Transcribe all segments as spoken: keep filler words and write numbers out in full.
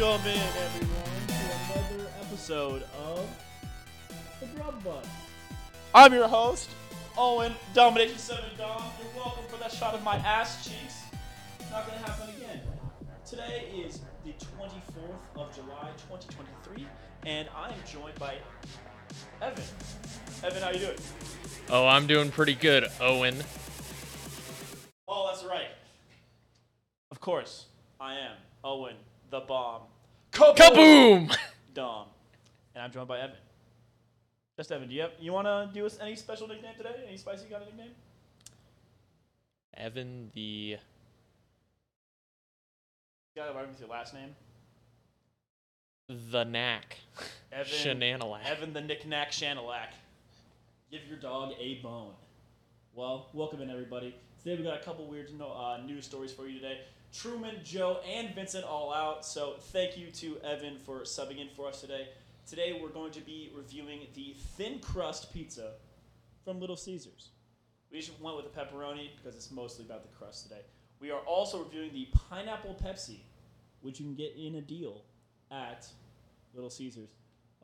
Welcome in, everyone, to another episode of The Grub Buds. I'm your host, Owen, Domination seven Dom. You're welcome for that shot of my ass cheeks. Not gonna happen again. Today is the twenty-fourth of July, twenty twenty-three, and I'm joined by Evan. Evan, how you doing? Oh, I'm doing pretty good, Owen. Oh, that's right. Of course, I am Owen, the bomb. Kaboom! Kaboom! Dom. And I'm joined by Evan. Just Evan, do you have, you want to do us any special nickname today? Any spicy kind of nickname? Evan the... You gotta remind me of your last name. The Knack. Evan, Shananalac. Evan the Knick-Knack Shanalac. Give your dog a bone. Well, welcome in, everybody. Today we got a couple weird uh, news stories for you today. Truman, Joe, and Vincent all out. So thank you to Evan for subbing in for us today. Today we're going to be reviewing the thin crust pizza from Little Caesars. We just went with the pepperoni because it's mostly about the crust today. We are also reviewing the Pineapple Pepsi, which you can get in a deal at Little Caesars.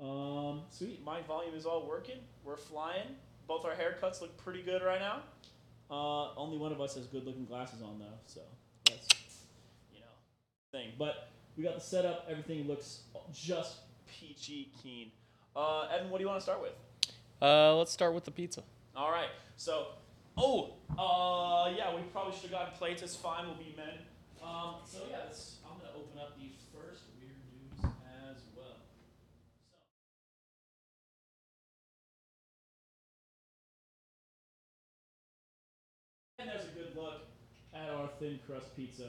Um, sweet, my volume is all working. We're flying. Both our haircuts look pretty good right now. Uh, only one of us has good-looking glasses on, though, so that's... thing. But we got the setup. Everything looks just peachy keen. Uh, Evan, what do you want to start with? Uh, let's start with the pizza. All right. So, oh, uh, yeah, we probably should have gotten plates. It's fine. We'll be men. Um, so, yeah, let's, I'm going to open up the first weird news as well. So. And there's a good look at our thin crust pizza.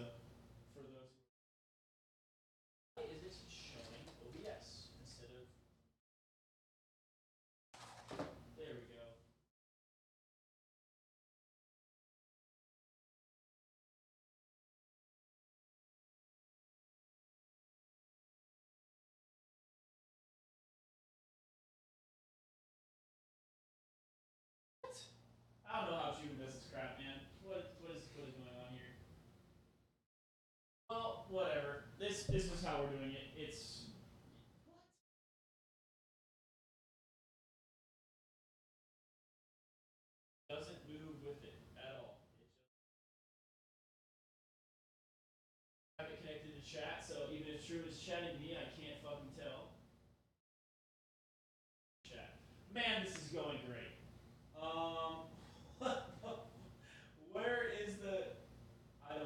I don't know how June does this crap, man. What what is what is going on here? Well, whatever. This this is how we're doing it. It's what? Doesn't move with it at all. I have it connected to chat, so even if Drew is chatting me, I can't fucking tell. Chat. Man, this is going great. Um. Where is the... I don't...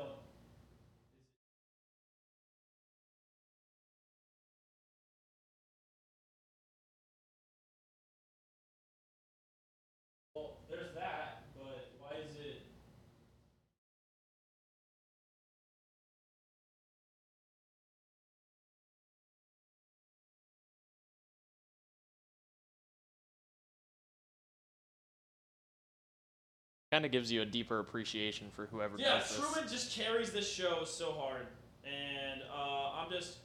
Well, there's that, but why is it... Kind of gives you a deeper appreciation for whoever yeah, does this. Yeah, Truman just carries this show so hard, and uh, I'm just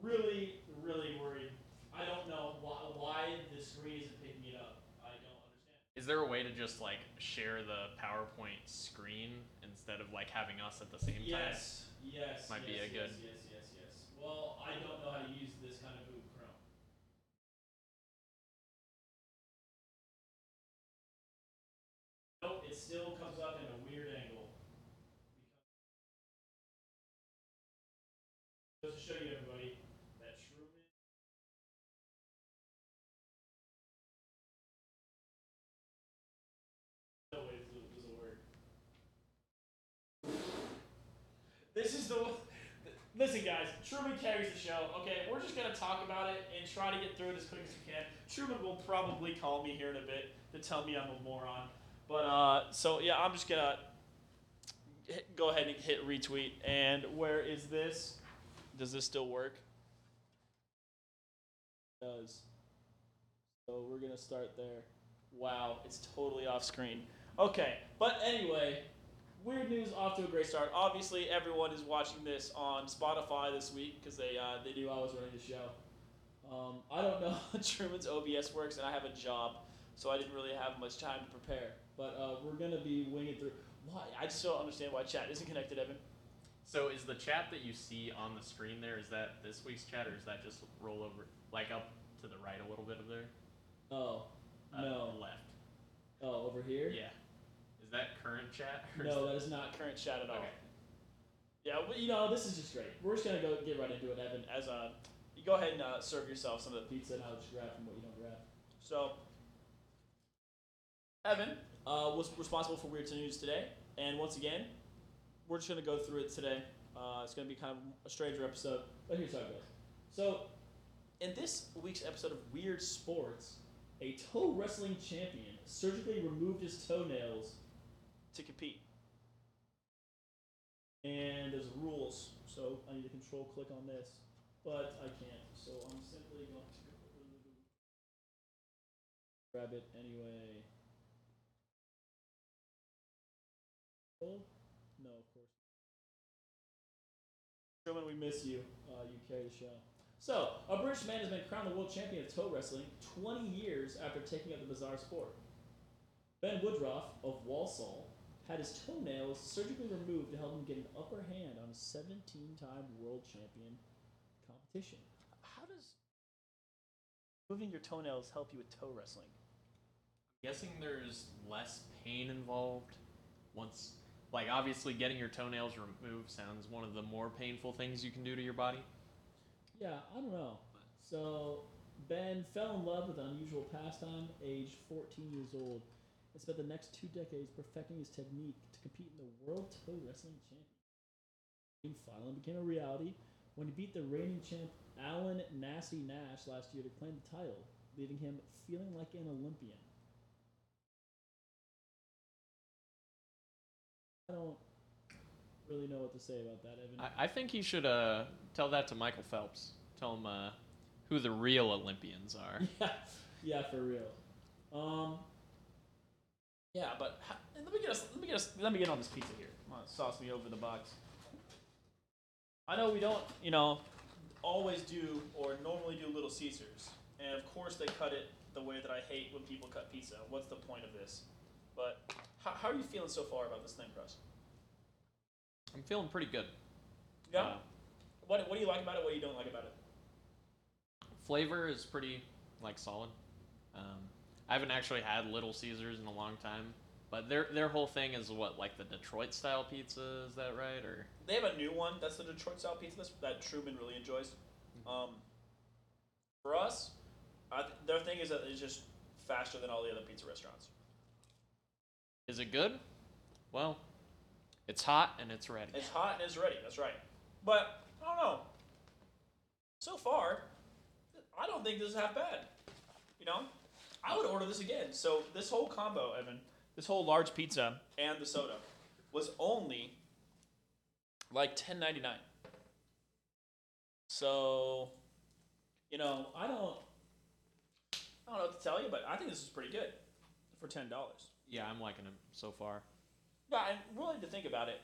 really, really worried. I don't know why, why the screen isn't picking it up. I don't understand. Is there a way to just like share the PowerPoint screen instead of like having us at the same yes, time? Yes, yes. Might yes, be a yes, good. Yes, yes, yes. Well, I don't know how to use this kind of. It still comes up in a weird angle. Just to show you everybody that Truman. No way this will work. This is the one. Listen, guys, Truman carries the show. Okay, we're just going to talk about it and try to get through it as quick as we can. Truman will probably call me here in a bit to tell me I'm a moron. But, uh, so, yeah, I'm just going to go ahead and hit retweet. And where is this? Does this still work? It does. So we're going to start there. Wow, it's totally off screen. Okay, but anyway, weird news off to a great start. Obviously, everyone is watching this on Spotify this week because they uh, they knew I was running the show. Um, I don't know how Truman's O B S works, and I have a job. So I didn't really have much time to prepare. But uh, we're going to be winging through. Why? I just don't understand why chat isn't connected, Evan. So is the chat that you see on the screen there, is that this week's chat, or is that just roll over, like up to the right a little bit of there? Oh, uh, no. Left. Oh, over here? Yeah. Is that current chat? Or no, is that, that is not current chat at all. Okay. Yeah, well, you know, this is just great. We're just going to go get right into it, Evan. As uh, you go ahead and uh, serve yourself some of the pizza, and I'll just grab from what you don't grab. So, Evan uh, was responsible for Weird to News today, and once again, we're just going to go through it today. Uh, it's going to be kind of a stranger episode, but here's how it goes. So, in this week's episode of Weird Sports, a toe wrestling champion surgically removed his toenails to compete. And there's rules, so I need to control click on this, but I can't. So I'm simply going to grab it anyway. Oh. No, of course. Sherman, we miss you. Uh, you carry the show. So, a British man has been crowned the world champion of toe wrestling twenty years after taking up the bizarre sport. Ben Woodroffe of Walsall had his toenails surgically removed to help him get an upper hand on a seventeen-time world champion competition. How does moving your toenails help you with toe wrestling? I'm guessing there's less pain involved once... Like, obviously, getting your toenails removed sounds one of the more painful things you can do to your body. Yeah, I don't know. So, Ben fell in love with an unusual pastime, age fourteen years old, and spent the next two decades perfecting his technique to compete in the World Toe Wrestling Championship. He finally became a reality when he beat the reigning champ Alan Nasty Nash last year to claim the title, leaving him feeling like an Olympian. I don't really know what to say about that, Evan. I, I think he should uh, tell that to Michael Phelps. Tell him uh, who the real Olympians are. Yeah, yeah, for real. Um, yeah, but how, and let me get us. Let me get us. Let me get on this pizza here. Come on, sauce me over the box. I know we don't, you know, always do or normally do Little Caesars, and of course they cut it the way that I hate when people cut pizza. What's the point of this? But how, how are you feeling so far about this thing, Russ? I'm feeling pretty good. Yeah? Uh, what, what do you like about it? What do you don't like about it? Flavor is pretty, like, solid. Um, I haven't actually had Little Caesars in a long time. But their their whole thing is what, like the Detroit-style pizza? Is that right? Or they have a new one. That's the Detroit-style pizza that Truman really enjoys. Mm-hmm. Um, for us, I th- their thing is that it's just faster than all the other pizza restaurants. Is it good? Well, it's hot and it's ready. It's hot and it's ready, that's right. But, I don't know. So far, I don't think this is half bad. You know? I would order this again. So, this whole combo, Evan, this whole large pizza and the soda was only like ten ninety-nine. So, you know, I don't, I don't know what to tell you, but I think this is pretty good for ten dollars. Yeah, I'm liking them so far. Yeah, and really to think about it,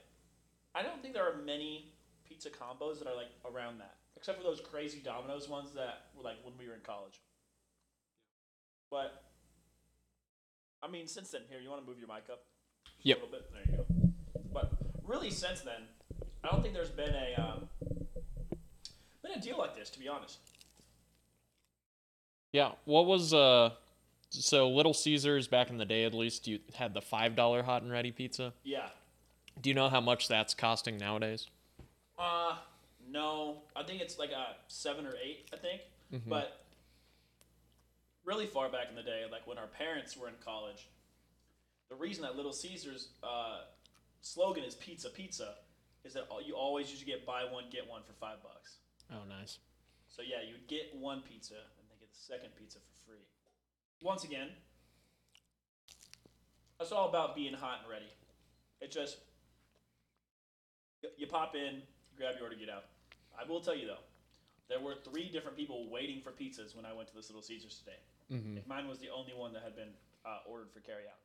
I don't think there are many pizza combos that are like around that, except for those crazy Domino's ones that were like when we were in college. But, I mean, since then, here, you want to move your mic up? Just yep. A little bit? There you go. But really, since then, I don't think there's been a um, been a deal like this, to be honest. Yeah, what was... uh? So, Little Caesars, back in the day at least, you had the five dollars hot and ready pizza? Yeah. Do you know how much that's costing nowadays? Uh, no. I think it's like a seven or eight, I think. Mm-hmm. But really far back in the day, like when our parents were in college, the reason that Little Caesars' uh, slogan is pizza, pizza, is that you always used to get buy one, get one for five bucks. Oh, nice. So, yeah, you would get one pizza, and they get the second pizza for free. Once again, it's all about being hot and ready. It just, you pop in, grab your order, get out. I will tell you, though, there were three different people waiting for pizzas when I went to this Little Caesars today. Mm-hmm. If mine was the only one that had been uh, ordered for carryout.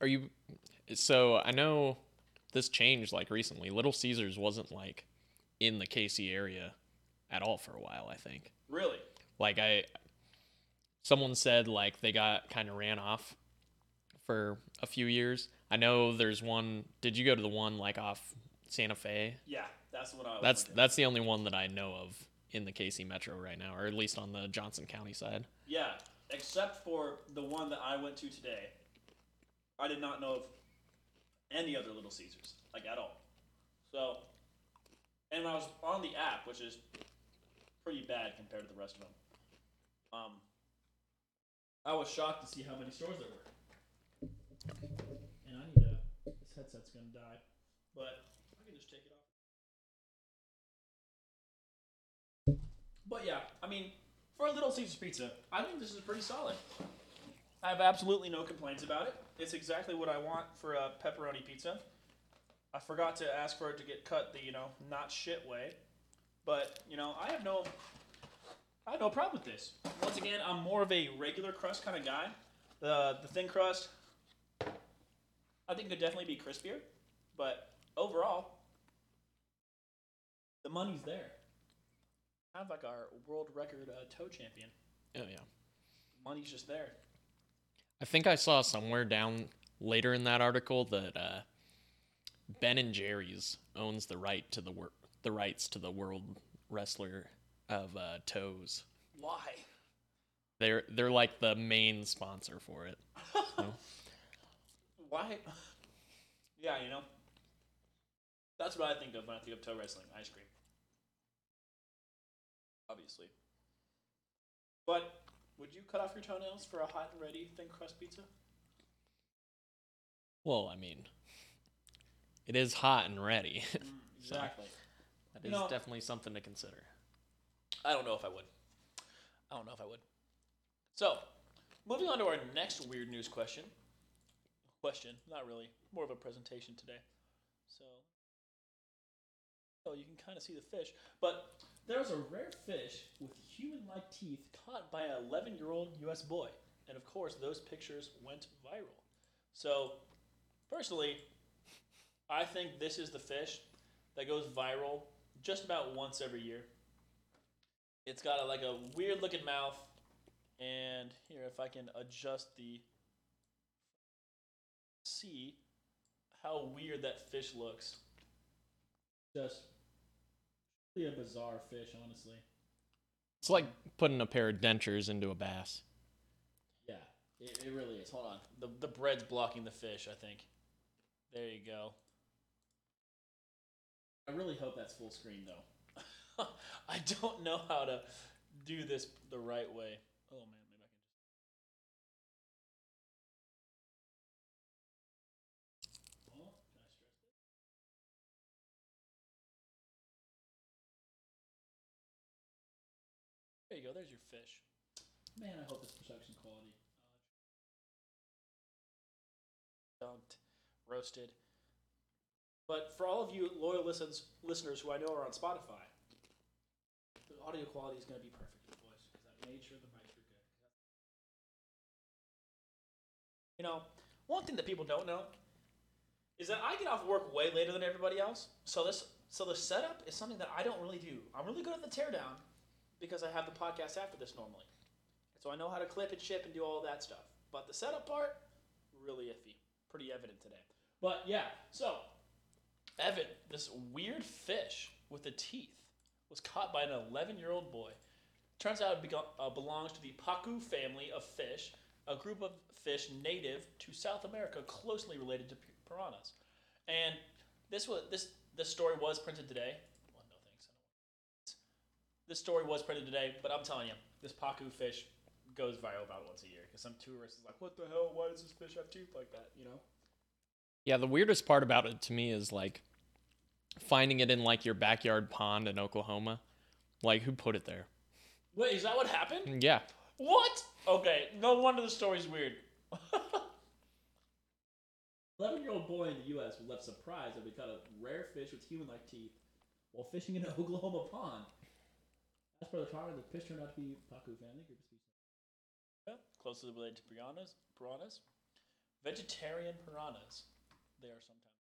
Are you, so I know this changed, like, recently. Little Caesars wasn't, like, in the K C area at all for a while, I think. Really? Like, I... Someone said, like, they got kind of ran off for a few years. I know there's one... Did you go to the one, like, off Santa Fe. Yeah, that's what I was That's thinking. That's the only one that I know of in the K C Metro right now, or at least on the Johnson County side. Yeah, except for the one that I went to today. I did not know of any other Little Caesars, like at all. So, and I was on the app, which is pretty bad compared to the rest of them. Um, I was shocked to see how many stores there were. And I need to, this headset's gonna die, but I can just take it off. But yeah, I mean, for a Little Caesars pizza, I think this is pretty solid. I have absolutely no complaints about it. It's exactly what I want for a pepperoni pizza. I forgot to ask for it to get cut the, you know, not shit way. But, you know, I have no I have no problem with this. Once again, I'm more of a regular crust kind of guy. The the thin crust, I think could definitely be crispier. But overall, the money's there. Kind of like our world record uh, toe champion. Oh, yeah. Money's just there. I think I saw somewhere down later in that article that uh, Ben and Jerry's owns the right to the wor- the rights to the world wrestler of uh, toes. Why? They're they're like the main sponsor for it. So. Why? Yeah, you know. That's what I think of when I think of toe wrestling, ice cream. Obviously. But would you cut off your toenails for a hot and ready thin crust pizza? Well, I mean, it is hot and ready. Mm, exactly. So that is you know, definitely something to consider. I don't know if I would. I don't know if I would. So, moving on to our next weird news question. Question, not really. More of a presentation today. So, oh, you can kind of see the fish. But there's a rare fish with human-like teeth caught by an eleven-year-old U S boy. And, of course, those pictures went viral. So, personally, I think this is the fish that goes viral just about once every year. It's got a, like a weird-looking mouth. And here, if I can adjust the... See how weird that fish looks. Just really a bizarre fish, honestly. It's like putting a pair of dentures into a bass. Yeah, it, it really is. Hold on. The the bread's blocking the fish, I think. There you go. I really hope that's full screen, though. I don't know how to do this the right way. Oh, man, maybe I can just... Oh, can I stretch this? There you go. There's your fish. Man, I hope this production quality. Uh, dunked. Roasted. But for all of you loyal listens, listeners who I know are on Spotify, the audio quality is going to be perfect for the voice because I made sure the mics are good. You know, one thing that people don't know is that I get off work way later than everybody else. So this, so the setup is something that I don't really do. I'm really good at the teardown because I have the podcast after this normally. So I know how to clip and ship and do all that stuff. But the setup part, really iffy. Pretty evident today. But yeah, so Evan, this weird fish with the teeth, was caught by an eleven-year-old boy. Turns out it bego- uh, belongs to the pacu family of fish, a group of fish native to South America, closely related to p- piranhas. And this was this this story was printed today. Well, no thanks. This story was printed today, but I'm telling you, this pacu fish goes viral about once a year because some tourist is like, "What the hell? Why does this fish have teeth like that?" You know. Yeah, the weirdest part about it to me is like finding it in like your backyard pond in Oklahoma. Like, who put it there? Wait, is that what happened? Yeah. What? Okay, no wonder the story's weird. eleven-year-old boy in the U S was left surprised that we caught a rare fish with human-like teeth while fishing in an Oklahoma pond. As per the trial, the fish turned out to be pacu family group species. Closely related to piranhas, piranhas, vegetarian piranhas. They are sometimes.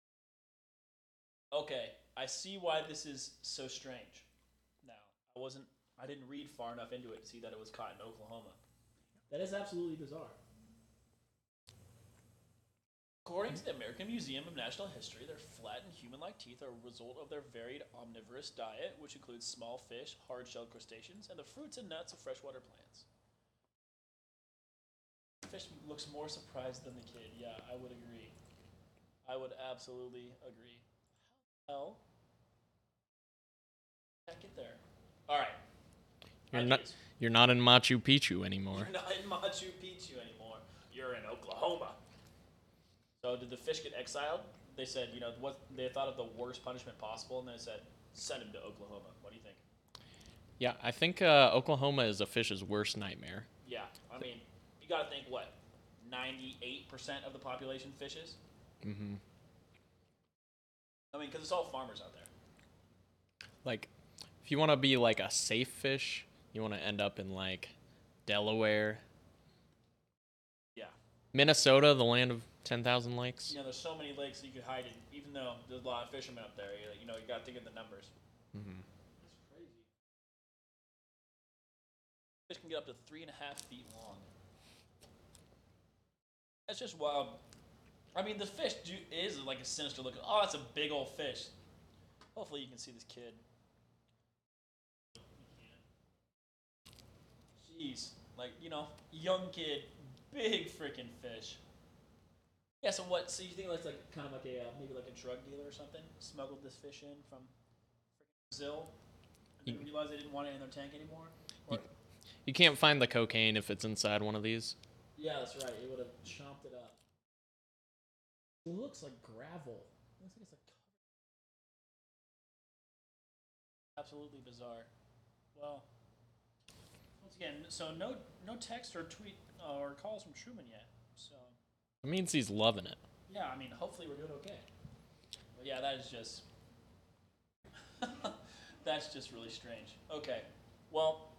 Okay, I see why this is so strange. Now, I wasn't, I didn't read far enough into it to see that it was caught in Oklahoma. That is absolutely bizarre. According to the American Museum of Natural History, their flat and human-like teeth are a result of their varied omnivorous diet, which includes small fish, hard-shelled crustaceans, and the fruits and nuts of freshwater plants. Fish looks more surprised than the kid. Yeah, I would agree. I would absolutely agree. How the hell did I get there? All right. You're not, you're not in Machu Picchu anymore. You're not in Machu Picchu anymore. You're in Oklahoma. So did the fish get exiled? They said, you know, what they thought of the worst punishment possible, and they said, send him to Oklahoma. What do you think? Yeah, I think uh, Oklahoma is a fish's worst nightmare. Yeah, I mean, you got to think, what, ninety-eight percent of the population fishes? Mm-hmm. I mean, because it's all farmers out there. Like, if you want to be, like, a safe fish, you want to end up in, like, Delaware. Yeah. Minnesota, the land of ten thousand lakes. You know, there's so many lakes that you could hide in, even though there's a lot of fishermen up there. You know, you got to think of the numbers. Mm-hmm. That's crazy. Fish can get up to three and a half feet long. That's just wild. I mean, the fish do, is like a sinister looking. Oh, that's a big old fish. Hopefully you can see this kid. Jeez. Like, you know, young kid, big freaking fish. Yeah, so what, so you think that's like kind of like a, uh, maybe like a drug dealer or something, smuggled this fish in from Brazil, and you, they realized they didn't want it in their tank anymore? Or, you, you can't find the cocaine if it's inside one of these. Yeah, that's right. It would have chomped it up. It looks like gravel. It looks like it's like covered. Absolutely bizarre. Well, once again, so no no text or tweet or calls from Truman yet, so... It means he's loving it. Yeah, I mean, hopefully we're doing okay. But yeah, that is just... that's just really strange. Okay, well,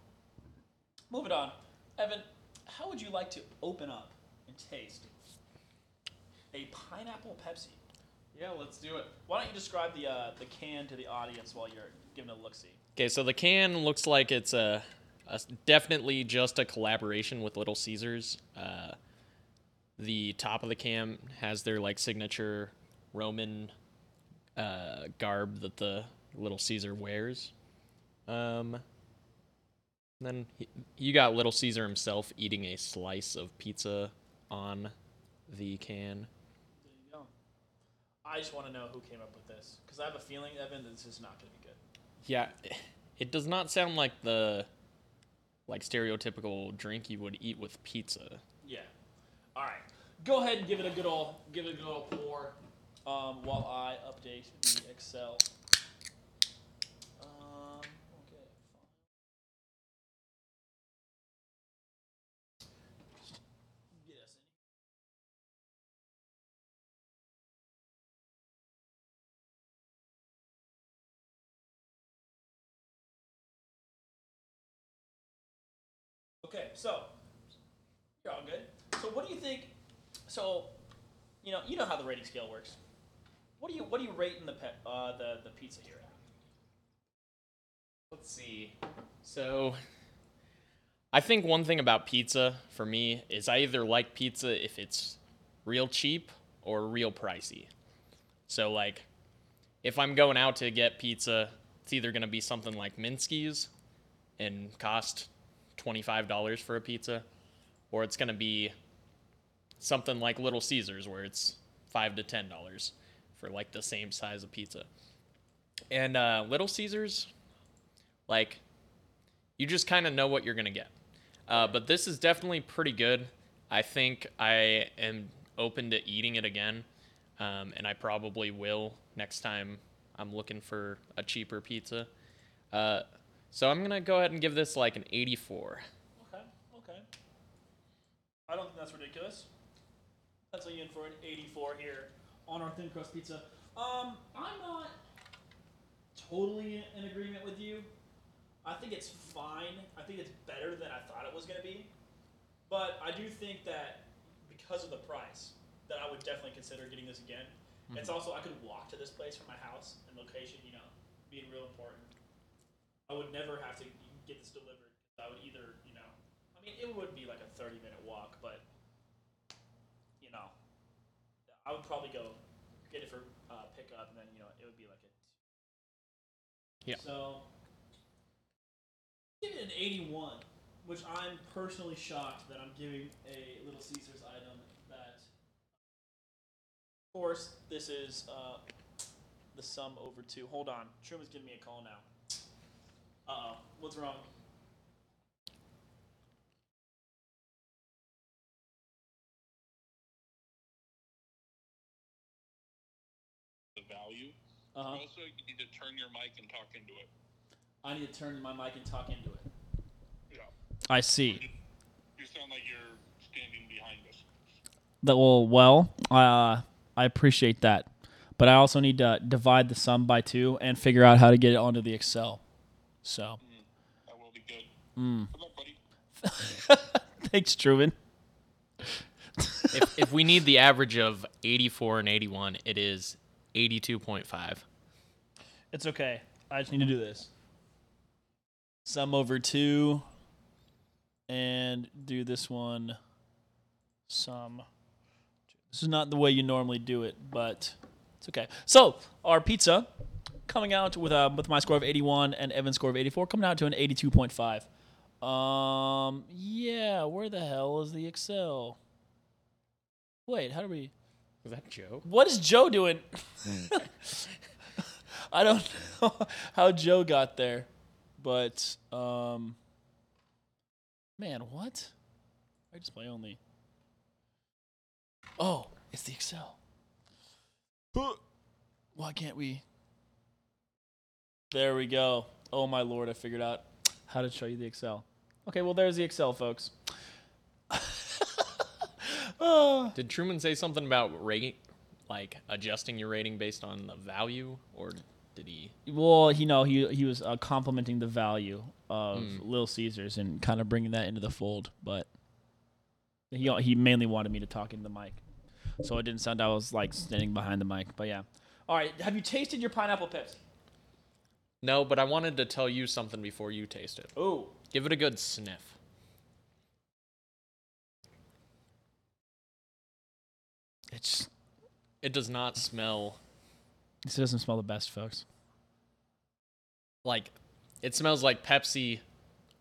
moving on. Evan, how would you like to open up and taste a pineapple Pepsi? Yeah, let's do it. Why don't you describe the uh, the can to the audience while you're giving it a look-see? Okay, so the can looks like it's a, a definitely just a collaboration with Little Caesars. Uh The top of the can has their like signature Roman uh, garb that the Little Caesar wears. Um, then he, you got Little Caesar himself eating a slice of pizza on the can. There you go. I just want to know who came up with this, because I have a feeling, Evan, that this is not going to be good. Yeah, it does not sound like the like stereotypical drink you would eat with pizza. Yeah. All right, go ahead and give it a good old, give it a good old pour um, while I update the Excel. Um, okay, fine. Get us in. Okay, so you're all good. So what do you think, so, you know, you know how the rating scale works. What do you, what do you rate in the pe- uh, the, the pizza here? Let's see. So I think one thing about pizza for me is I either like pizza if it's real cheap or real pricey. So like if I'm going out to get pizza, it's either going to be something like Minsky's and cost twenty-five dollars for a pizza, or it's going to be something like Little Caesars, where it's five to ten dollars for like the same size of pizza. And uh, Little Caesars, like, you just kind of know what you're gonna get. Uh, but this is definitely pretty good. I think I am open to eating it again, um, and I probably will next time I'm looking for a cheaper pizza. Uh, so I'm gonna go ahead and give this like an eighty-four. Okay. Okay. I don't think that's ridiculous. That's what you in for an eighty-four here on our thin crust pizza. Um, I'm not totally in agreement with you. I think it's fine. I think it's better than I thought it was going to be. But I do think that because of the price, that I would definitely consider getting this again. Mm-hmm. It's also, I could walk to this place from my house, and location, you know, being real important. I would never have to get this delivered. I would either, you know, I mean, it would be like a thirty-minute walk, but, you know, I would probably go get it for uh, pickup, and then, you know, it would be like a... Yeah. So, give it an eighty-one, which I'm personally shocked that I'm giving a Little Caesars item that... Of course, this is uh, the sum over two. Hold on. Truman's giving me a call now. Uh-oh. What's wrong? Value. Uh-huh. Also, you need to turn your mic and talk into it. I need to turn my mic and talk into it. Yeah. I see. You sound like you're standing behind us. That well, well, uh, I appreciate that, but I also need to divide the sum by two and figure out how to get it onto the Excel. So. Mm, that will be good. Mm. Good luck, buddy. Thanks, Truman. if, if we need the average of eighty-four and eighty-one, it is. eighty-two point five. It's okay. I just need to do this. Sum over two. And do this one. Sum. This is not the way you normally do it, but it's okay. So, our pizza coming out with uh, with my score of eighty-one and Evan's score of eighty-four, coming out to an eighty-two point five. Um, yeah, where the hell is the Excel? Wait, how do we... Was that Joe? What is Joe doing? I don't know how Joe got there, but um, man, what? I just play only. Oh, it's the Excel. Why can't we? There we go. Oh my Lord, I figured out how to show you the Excel. Okay, well there's the Excel, folks. Uh, Did Truman say something about rating, like adjusting your rating based on the value, or did he? Well, you know, he he was uh, complimenting the value of mm. Little Caesars and kind of bringing that into the fold, but he he mainly wanted me to talk into the mic, so it didn't sound I was like standing behind the mic. But yeah, all right. Have you tasted your pineapple Pepsi? No, but I wanted to tell you something before you taste it. Ooh, give it a good sniff. It's, it does not smell. It doesn't smell the best, folks. Like, it smells like Pepsi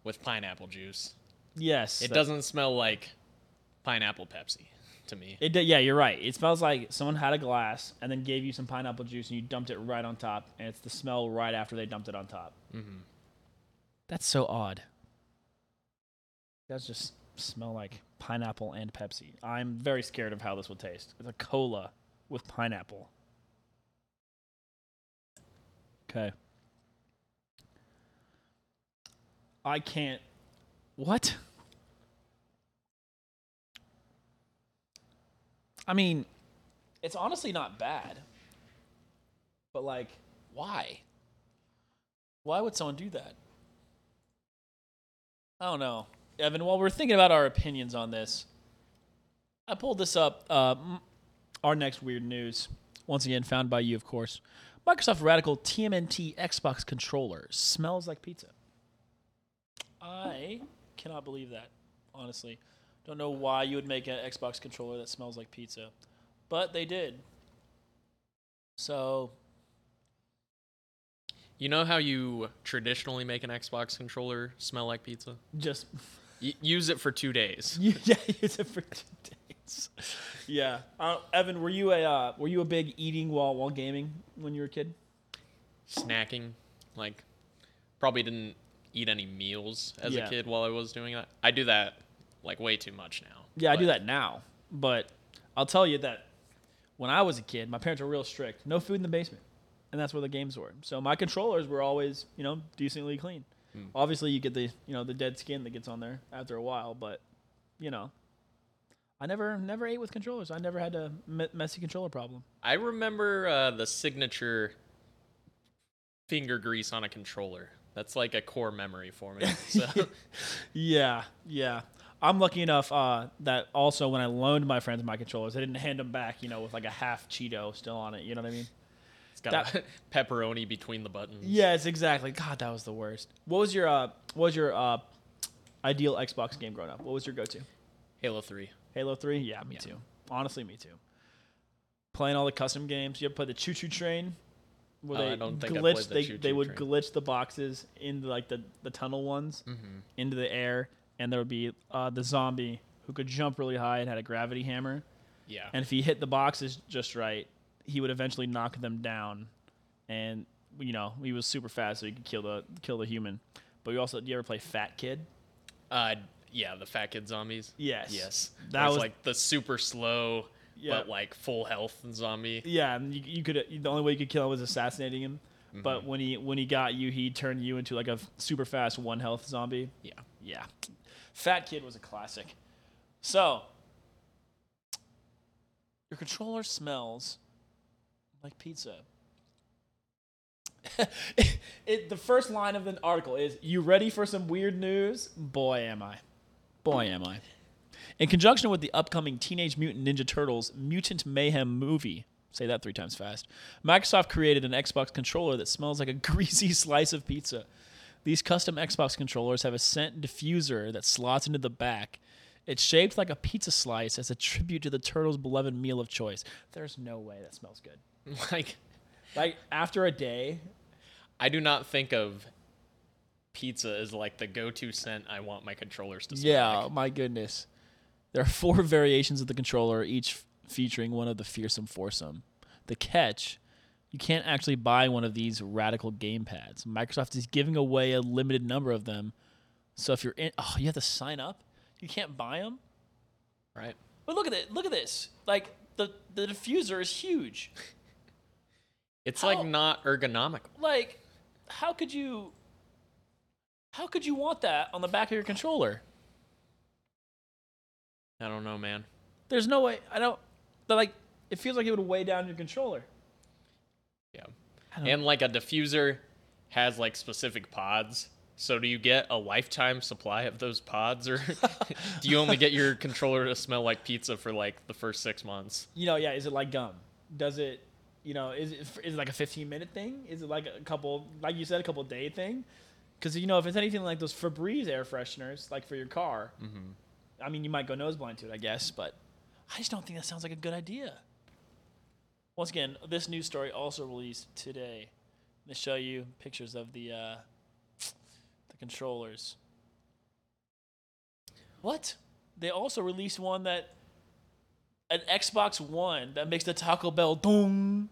with pineapple juice. Yes. It that, doesn't smell like pineapple Pepsi to me. It Yeah, you're right. It smells like someone had a glass and then gave you some pineapple juice and you dumped it right on top. And it's the smell right after they dumped it on top. Mm-hmm. That's so odd. That's just... smell like pineapple and Pepsi. I'm very scared of how this will taste. It's a cola with pineapple. Okay. I can't... What? I mean, it's honestly not bad. But, like, why? Why would someone do that? I don't know. Evan, while we're thinking about our opinions on this, I pulled this up. Uh, our next weird news, once again, found by you, of course. Microsoft Radical T M N T Xbox controller smells like pizza. I cannot believe that, honestly. Don't know why you would make an Xbox controller that smells like pizza, but they did. So... You know how you traditionally make an Xbox controller smell like pizza? Just... Y- use it for two days. Yeah, use it for two days. Yeah, uh, Evan, were you a uh, were you a big eating while while gaming when you were a kid? Snacking, like probably didn't eat any meals as yeah. a kid while I was doing that. I do that like way too much now. Yeah, but. I do that now, but I'll tell you that when I was a kid, my parents were real strict. No food in the basement, and that's where the games were. So my controllers were always, you know, decently clean. Obviously, you get the you know the dead skin that gets on there after a while, but you know, I never never ate with controllers. I never had a me- messy controller problem. I remember uh, the signature finger grease on a controller. That's like a core memory for me. So. yeah, yeah. I'm lucky enough uh, that also when I loaned my friends my controllers, I didn't hand them back. You know, with like a half Cheeto still on it. You know what I mean? It's got that, pepperoni between the buttons. Yes, exactly. God, that was the worst. What was your uh, what was your uh, ideal Xbox game growing up? What was your go-to? Halo three. Halo three? Yeah, me yeah. too. Honestly, me too. playing all the custom games. You ever play the Choo Choo Train? Where oh, they I don't think glitch, I played the they, Choo Choo they would train. glitch the boxes into like the, the tunnel ones mm-hmm. into the air, and there would be uh, the zombie who could jump really high and had a gravity hammer. Yeah. And if he hit the boxes just right, he would eventually knock them down, and you know he was super fast, so he could kill the kill the human. But you also, do you ever play Fat Kid? Uh, yeah, the Fat Kid zombies. Yes. Yes. That was, was like the super slow, yeah. but like full health zombie. Yeah, and you, you could the only way you could kill him was assassinating him. Mm-hmm. But when he when he got you, he turned you into like a super fast one health zombie. Yeah. Yeah. Fat Kid was a classic. So. Your controller smells like pizza. it, it, the first line of the article is, you ready for some weird news? Boy, am I. Boy, am I. In conjunction with the upcoming Teenage Mutant Ninja Turtles Mutant Mayhem movie, say that three times fast, Microsoft created an Xbox controller that smells like a greasy slice of pizza. These custom Xbox controllers have a scent diffuser that slots into the back. It's shaped like a pizza slice as a tribute to the turtle's beloved meal of choice. There's no way that smells good. Like, like after a day, I do not think of pizza as like the go-to scent I want my controllers to smell yeah, like. Yeah, my goodness. There are four variations of the controller, each featuring one of the fearsome foursome. The catch, you can't actually buy one of these radical gamepads. Microsoft is giving away a limited number of them. So if you're in, oh, you have to sign up? You can't buy them, right? But look at it. Look at this. Like the, the diffuser is huge. It's how, like not ergonomical. Like, how could you? How could you want that on the back of your controller? I don't know, man. There's no way. I don't. But like, it feels like it would weigh down your controller. Yeah, and know. Like a diffuser has like specific pods. So do you get a lifetime supply of those pods, or do you only get your controller to smell like pizza for like the first six months? You know, yeah. Is it like gum? Does it, you know, is it, is it like a fifteen minute thing? Is it like a couple, like you said, a couple day thing? Because, you know, if it's anything like those Febreze air fresheners, like for your car, mm-hmm. I mean, you might go nose blind to it, I guess, but I just don't think that sounds like a good idea. Once again, this news story also released today. They show you pictures of the, uh, controllers. What? They also released one that an Xbox One that makes the Taco Bell dong.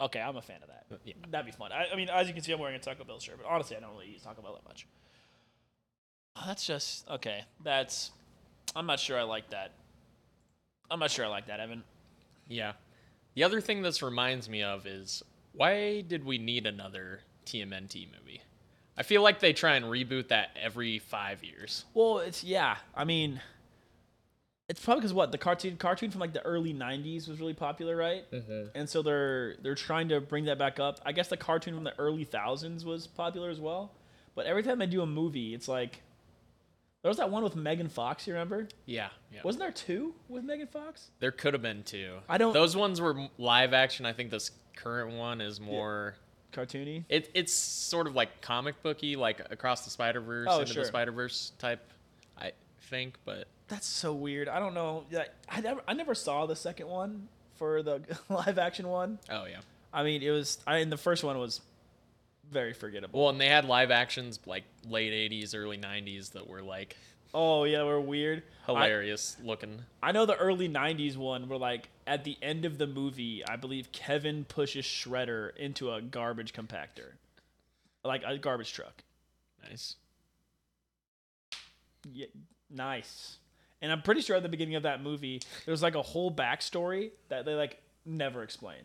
Okay, I'm a fan of that. Yeah. That'd be fun. I, I mean, as you can see, I'm wearing a Taco Bell shirt, but honestly, I don't really use Taco Bell that much. Oh, that's just okay. That's. I'm not sure I like that. I'm not sure I like that, Evan. Yeah. The other thing this reminds me of is, why did we need another T M N T movie? I feel like they try and reboot that every five years. Well, it's, yeah. I mean, it's probably because, what, the cartoon cartoon from, like, the early nineties was really popular, right? Mm-hmm. And so they're they're trying to bring that back up. I guess the cartoon from the early thousands was popular as well. But every time they do a movie, it's like... There was that one with Megan Fox, you remember? Yeah. yeah. Wasn't there two with Megan Fox? There could have been two. I don't... Those ones were live action. I think this current one is more... Yeah. Cartoony. It it's sort of like comic booky, like Across the Spider Verse, oh, into sure. the Spider Verse type, I think. But that's so weird. I don't know. Like, I never I never saw the second one for the live action one. Oh yeah. I mean, it was. I mean, the first one was very forgettable. Well, and they had live actions like late eighties, early nineties that were like. Oh yeah, were weird. Hilarious I, looking. I know the early nineties one where like at the end of the movie, I believe Kevin pushes Shredder into a garbage compactor. Like a garbage truck. Nice. Yeah, nice. And I'm pretty sure at the beginning of that movie, there was like a whole backstory that they like never explain.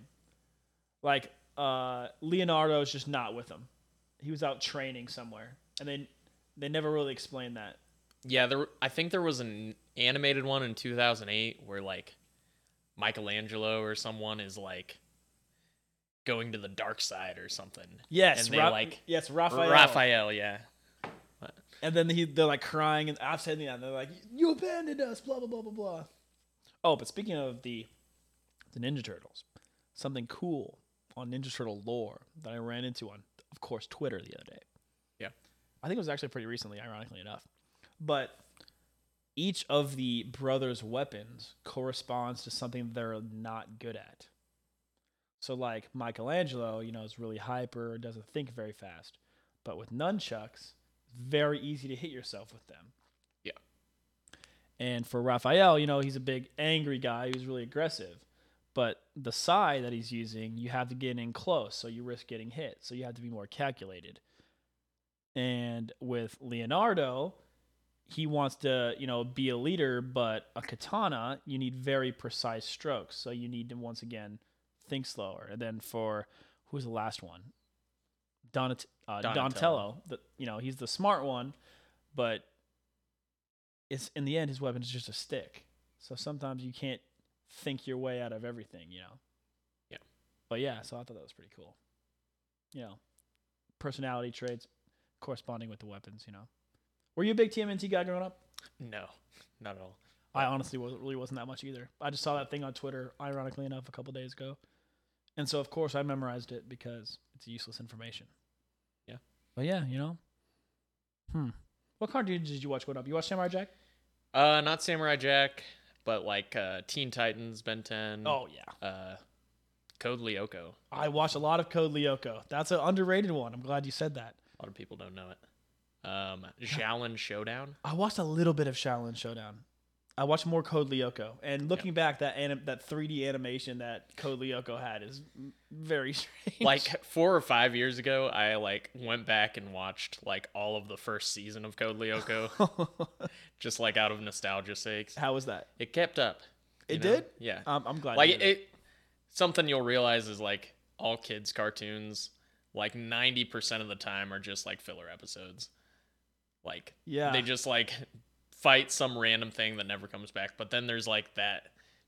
Like uh, Leonardo's just not with him. He was out training somewhere. And they they never really explained that. Yeah, there. I think there was an animated one in two thousand eight where, like, Michelangelo or someone is, like, going to the dark side or something. Yes, and they Ra- like, yes, Raphael. Raphael, yeah. And then he, they're, like, crying and I've said that. They're like, you abandoned us, blah, blah, blah, blah, blah. Oh, but speaking of the the Ninja Turtles, something cool on Ninja Turtle lore that I ran into on, of course, Twitter the other day. Yeah. I think it was actually pretty recently, ironically enough. But each of the brothers' weapons corresponds to something they're not good at. So, like, Michelangelo, you know, is really hyper, doesn't think very fast. But with nunchucks, very easy to hit yourself with them. Yeah. And for Raphael, you know, he's a big, angry guy who's really aggressive. But the sai that he's using, you have to get in close, so you risk getting hit. So you have to be more calculated. And with Leonardo, he wants to, you know, be a leader, but a katana, you need very precise strokes. So you need to, once again, think slower. And then for, who's the last one? Donat- uh, Donatello. Donatello. The, you know, he's the smart one, but it's in the end, his weapon is just a stick. So sometimes you can't think your way out of everything, you know? Yeah. But yeah, so I thought that was pretty cool. You know, personality traits corresponding with the weapons, you know? Were you a big T M N T guy growing up? No, not at all. I honestly wasn't, really wasn't that much either. I just saw that thing on Twitter, ironically enough, a couple days ago. And so, of course, I memorized it because it's useless information. Yeah. But yeah, you know. Hmm. What cartoon did you watch growing up? You watched Samurai Jack? Uh, not Samurai Jack, but like uh, Teen Titans, Ben ten. Oh, yeah. Uh, Code Lyoko. I watched a lot of Code Lyoko. That's an underrated one. I'm glad you said that. A lot of people don't know it. Um, Xiaolin Showdown. I watched a little bit of Xiaolin Showdown. I watched more Code Lyoko, and looking yep. back, that anim- that three D animation that Code Lyoko had is very strange. Like four or five years ago, I like went back and watched like all of the first season of Code Lyoko, just like out of nostalgia's sake. How was that? It kept up. It know? Did. Yeah, um, I'm glad. Like it, it. it, something you'll realize is like all kids' cartoons, like ninety percent of the time are just like filler episodes. Like yeah, they just like. Fight some random thing that never comes back, but then there's like that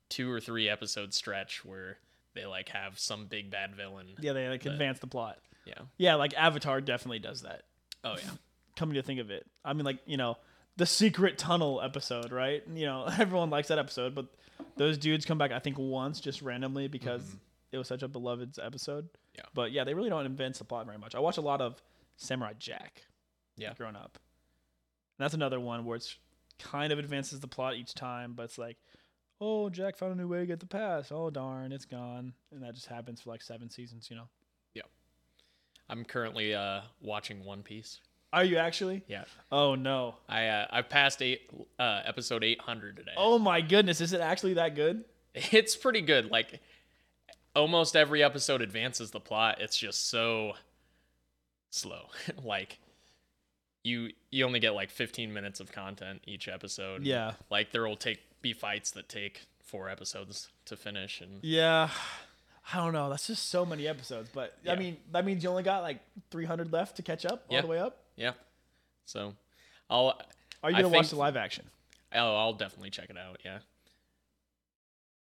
two or three episode stretch where they like have some big bad villain. Yeah, they like that, advance the plot. Yeah, yeah, like Avatar definitely does that. Oh yeah, coming to think of it, I mean, like, you know, the secret tunnel episode, right? You know, everyone likes that episode, but those dudes come back I think once just randomly because mm-hmm. it was such a beloved episode. Yeah, but yeah, they really don't advance the plot very much. I watch a lot of Samurai Jack. Yeah, growing up, and that's another one where it's kind of advances the plot each time, but it's like, oh, Jack found a new way to get the pass. Oh, darn, it's gone. And that just happens for like seven seasons, you know? Yeah. I'm currently uh, watching One Piece. Are you actually? Yeah. Oh, no. I uh, I passed eight, uh, episode eight hundred today. Oh, my goodness. Is it actually that good? It's pretty good. Like, almost every episode advances the plot. It's just so slow. Like... You you only get like fifteen minutes of content each episode. Yeah, like there will take be fights that take four episodes to finish, and yeah, I don't know. That's just so many episodes, but yeah. I mean that means you only got like three hundred left to catch up all yeah. the way up. Yeah, so I'll. Are you gonna I watch think, the live action? Oh, I'll definitely check it out. Yeah,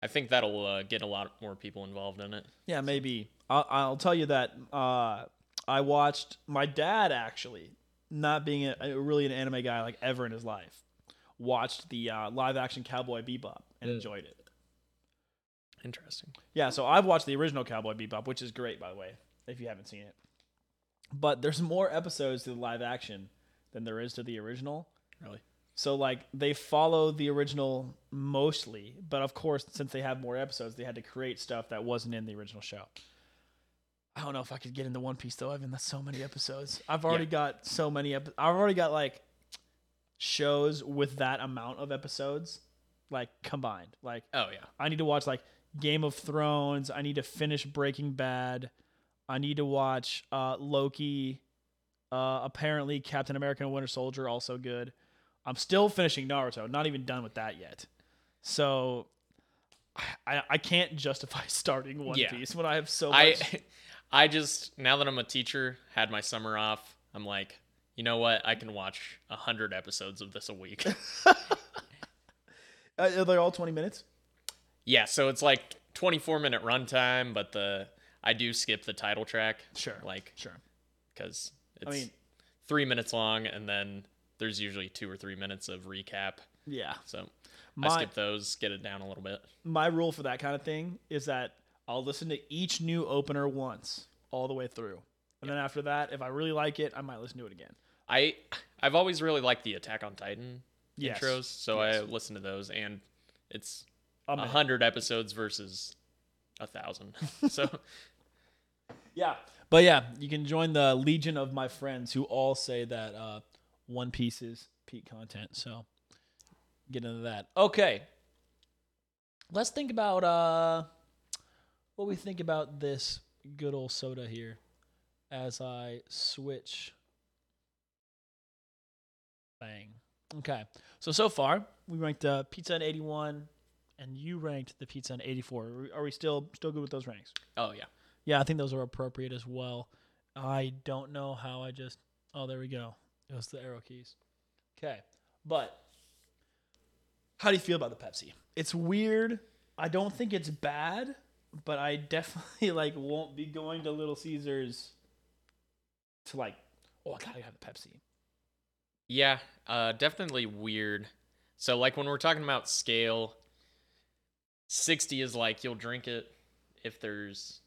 I think that'll uh, get a lot more people involved in it. Yeah, maybe. I'll I'll tell you that uh, I watched my dad actually. Not being a, a, really an anime guy like ever in his life, watched the uh, live action Cowboy Bebop and mm. enjoyed it. Interesting. Yeah, so I've watched the original Cowboy Bebop, which is great, by the way, if you haven't seen it. But there's more episodes to the live action than there is to the original. Really? So like they follow the original mostly, but of course, since they have more episodes, they had to create stuff that wasn't in the original show. I don't know if I could get into One Piece though. I mean, that's so many episodes. I've already yeah. got so many. Epi- I've already got like shows with that amount of episodes, like combined. Like, oh yeah, I need to watch like Game of Thrones. I need to finish Breaking Bad. I need to watch uh, Loki. Uh, apparently, Captain America and Winter Soldier also good. I'm still finishing Naruto. Not even done with that yet. So, I I can't justify starting One yeah. Piece when I have so much. I- I just, now that I'm a teacher, had my summer off, I'm like, you know what? I can watch one hundred episodes of this a week. Are they all twenty minutes? Yeah, so it's like twenty-four minute runtime, but the I do skip the title track. Sure. Like, sure. Because it's I mean, three minutes long, and then there's usually two or three minutes of recap. Yeah. So my, I skip those, get it down a little bit. My rule for that kind of thing is that I'll listen to each new opener once all the way through. And yeah. then after that, if I really like it, I might listen to it again. I, I've always really liked the Attack on Titan yes. intros, so yes. I listen to those, and it's a hundred episodes versus a thousand. So, yeah, but yeah, you can join the legion of my friends who all say that uh, One Piece is peak content. So, get into that. Okay, let's think about uh, what we think about this good old soda here. As I switch. Bang. Okay. So, so far, we ranked uh, pizza in eighty-one, and you ranked the pizza in eighty-four. Are we still still good with those ranks? Oh, yeah. Yeah, I think those are appropriate as well. I don't know how I just... Oh, there we go. It was the arrow keys. Okay. But how do you feel about the Pepsi? It's weird. I don't think it's bad, but I definitely like won't be going to Little Caesars... to like, oh, I gotta have a Pepsi. Yeah, uh, definitely weird. So, like, when we're talking about scale, sixty is like you'll drink it if there's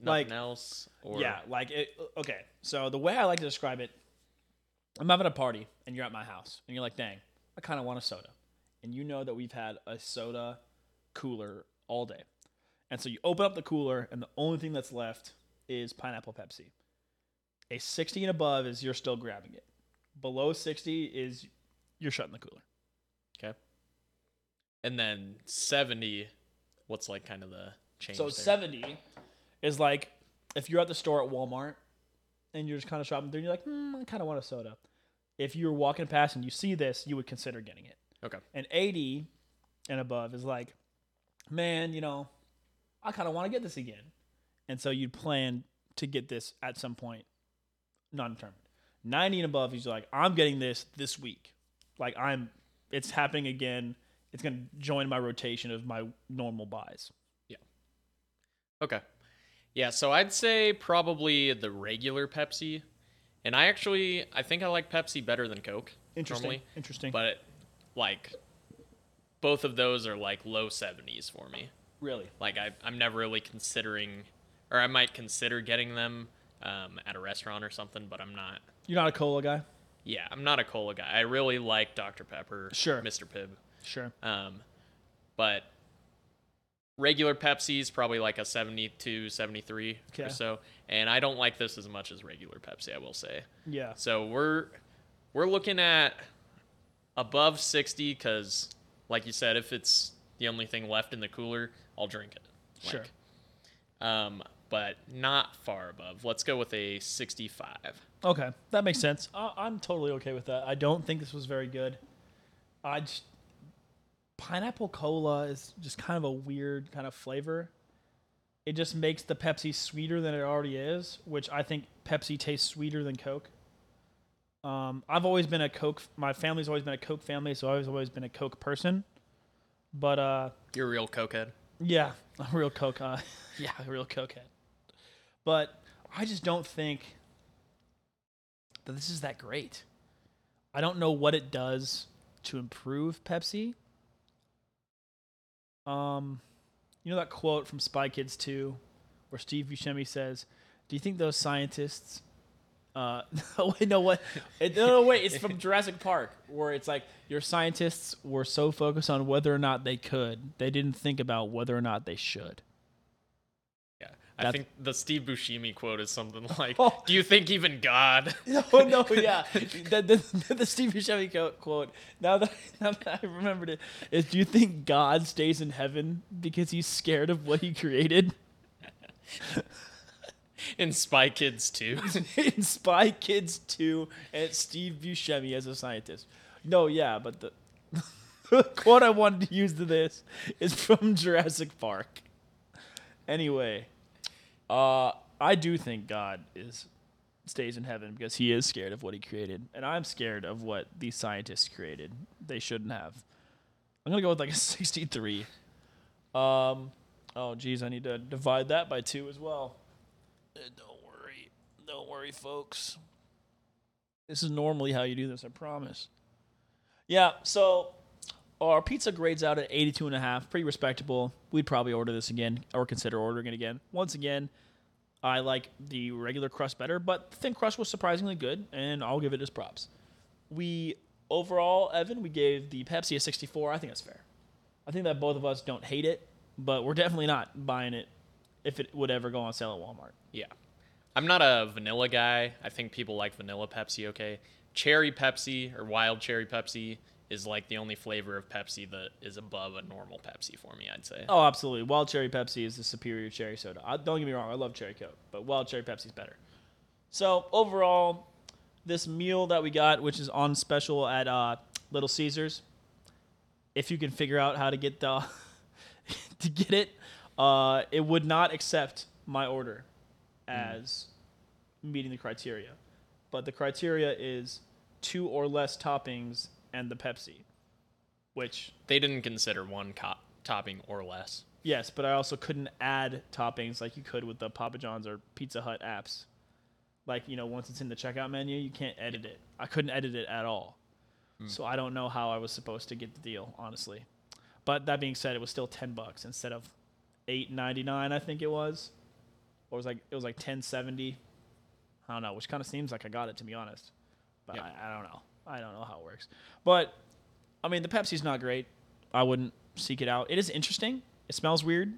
nothing like, else. Or... Yeah, like, it, okay. So, the way I like to describe it, I'm having a party and you're at my house and you're like, dang, I kind of want a soda. And you know that we've had a soda cooler all day. And so, you open up the cooler and the only thing that's left is Pineapple Pepsi. A sixty and above is you're still grabbing it. Below sixty is you're shutting the cooler. Okay. And then seventy, what's like kind of the change? So there? seventy is like if you're at the store at Walmart and you're just kind of shopping through and you're like, hmm, I kind of want a soda. If you're walking past and you see this, you would consider getting it. Okay. And eighty and above is like, man, you know, I kind of want to get this again. And so you'd plan to get this at some point. Non-determined. ninety and above, he's like, I'm getting this this week. Like, I'm, it's happening again. It's going to join my rotation of my normal buys. Yeah. Okay. Yeah, so I'd say probably the regular Pepsi. And I actually, I think I like Pepsi better than Coke. Interesting. Normally. Interesting. But, it, like, both of those are, like, low seventies for me. Really? Like, I, I'm never really considering, or I might consider getting them. Um, at a restaurant or something, but I'm not. You're not a cola guy? Yeah, I'm not a cola guy. I really like Doctor Pepper, sure. Mister Pibb. Sure. Um, but regular Pepsi's probably like a seventy-two, seventy-three okay. or so. And I don't like this as much as regular Pepsi, I will say. Yeah. So we're we're looking at above sixty because, like you said, if it's the only thing left in the cooler, I'll drink it. Sure. Like, um. But not far above. Let's go with a sixty-five. Okay, that makes sense. I- I'm totally okay with that. I don't think this was very good. I just, pineapple cola is just kind of a weird kind of flavor. It just makes the Pepsi sweeter than it already is, which I think Pepsi tastes sweeter than Coke. Um, I've always been a Coke. My family's always been a Coke family, so I've always been a Coke person. But uh, you're a real Cokehead. Yeah, a real Coke. Uh, yeah, a real Cokehead. But I just don't think that this is that great. I don't know what it does to improve Pepsi. Um, you know that quote from Spy Kids two where Steve Buscemi says, do you think those scientists... Uh, no, wait, no, what? It, no, no, wait, it's from Jurassic Park where it's like your scientists were so focused on whether or not they could, they didn't think about whether or not they should. That's, I think the Steve Buscemi quote is something like, oh, do you think even God? No, no, yeah. The, the, the Steve Buscemi quote, now that, now that I remembered it, is do you think God stays in heaven because he's scared of what he created? In Spy Kids two. In Spy Kids two, and Steve Buscemi as a scientist. No, yeah, but the, the quote I wanted to use to this is from Jurassic Park. Anyway... Uh, I do think God is stays in heaven because he is scared of what he created. And I'm scared of what these scientists created. They shouldn't have. I'm going to go with like a sixty-three. Um, oh, geez, I need to divide that by two as well. Don't worry. Don't worry, folks. This is normally how you do this, I promise. Yeah, so our pizza grades out at eighty-two and a half, pretty respectable. We'd probably order this again or consider ordering it again. Once again, I like the regular crust better, but the thin crust was surprisingly good, and I'll give it as props. We overall, Evan, we gave the Pepsi a sixty-four. I think that's fair. I think that both of us don't hate it, but we're definitely not buying it if it would ever go on sale at Walmart. Yeah. I'm not a vanilla guy. I think people like vanilla Pepsi, okay? Cherry Pepsi or wild cherry Pepsi is like the only flavor of Pepsi that is above a normal Pepsi for me, I'd say. Oh, absolutely. Wild cherry Pepsi is the superior cherry soda. I, don't get me wrong. I love cherry Coke, but wild cherry Pepsi is better. So overall, this meal that we got, which is on special at uh, Little Caesars, if you can figure out how to get the to get it, uh, it would not accept my order as mm. meeting the criteria. But the criteria is two or less toppings and the Pepsi, which... They didn't consider one co- topping or less. Yes, but I also couldn't add toppings like you could with the Papa John's or Pizza Hut apps. Like, you know, once it's in the checkout menu, you can't edit it. I couldn't edit it at all. Mm. So I don't know how I was supposed to get the deal, honestly. But that being said, it was still ten bucks instead of eight ninety-nine, I think it was. Or it was like it was like ten seventy. I don't know, which kind of seems like I got it, to be honest. But yep. I, I don't know. I don't know how it works. But, I mean, the Pepsi's not great. I wouldn't seek it out. It is interesting. It smells weird.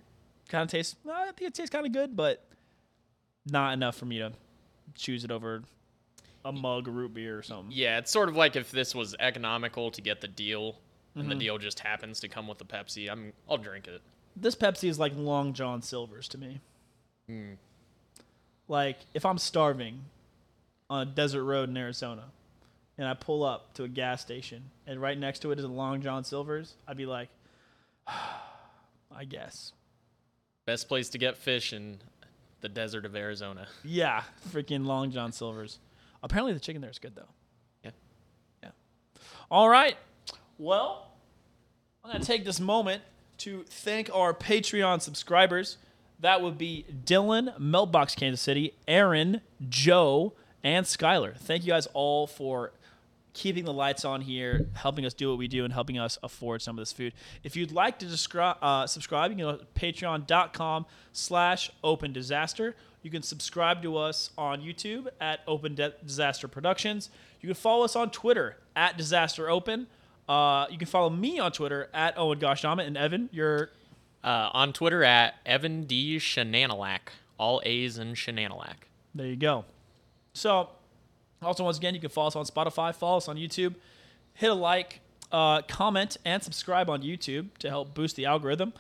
Kind of tastes... I think it tastes kind of good, but not enough for me to... choose it over a mug of root beer or something. Yeah, it's sort of like if this was economical to get the deal, and mm-hmm. the deal just happens to come with the Pepsi, I'm, I'll drink it. This Pepsi is like Long John Silver's to me. Mm. Like, if I'm starving on a desert road in Arizona, and I pull up to a gas station, and right next to it is a Long John Silver's, I'd be like, I guess. Best place to get fish in the desert of Arizona. Yeah, freaking Long John Silver's. Apparently the chicken there is good, though. Yeah. Yeah. All right. Well, I'm going to take this moment to thank our Patreon subscribers. That would be Dylan, Meltbox Kansas City, Aaron, Joe, and Skylar. Thank you guys all for keeping the lights on here, helping us do what we do, and helping us afford some of this food. If you'd like to descri- uh, subscribe, you can go to patreon.com slash open disaster. You can subscribe to us on YouTube at Open De- Disaster Productions. You can follow us on Twitter at Disaster Open. Uh, you can follow me on Twitter at Owen Goshdama. And Evan, you're... Uh, on Twitter at Evan D. Shenanalac. All A's in Shenanalac. There you go. So... Also, once again, you can follow us on Spotify, follow us on YouTube, hit a like, uh, comment, and subscribe on YouTube to help boost the algorithm.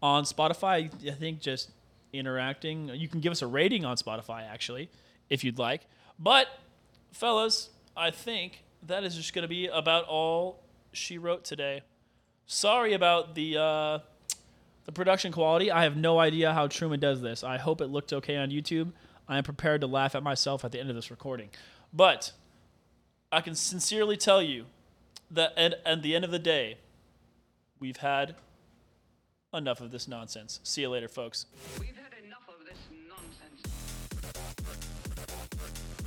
On Spotify, I think just interacting. You can give us a rating on Spotify, actually, if you'd like. But, fellas, I think that is just going to be about all she wrote today. Sorry about the uh, the production quality. I have no idea how Truman does this. I hope it looked okay on YouTube. I am prepared to laugh at myself at the end of this recording. But I can sincerely tell you that at, at the end of the day, we've had enough of this nonsense. See you later, folks. We've had enough of this nonsense.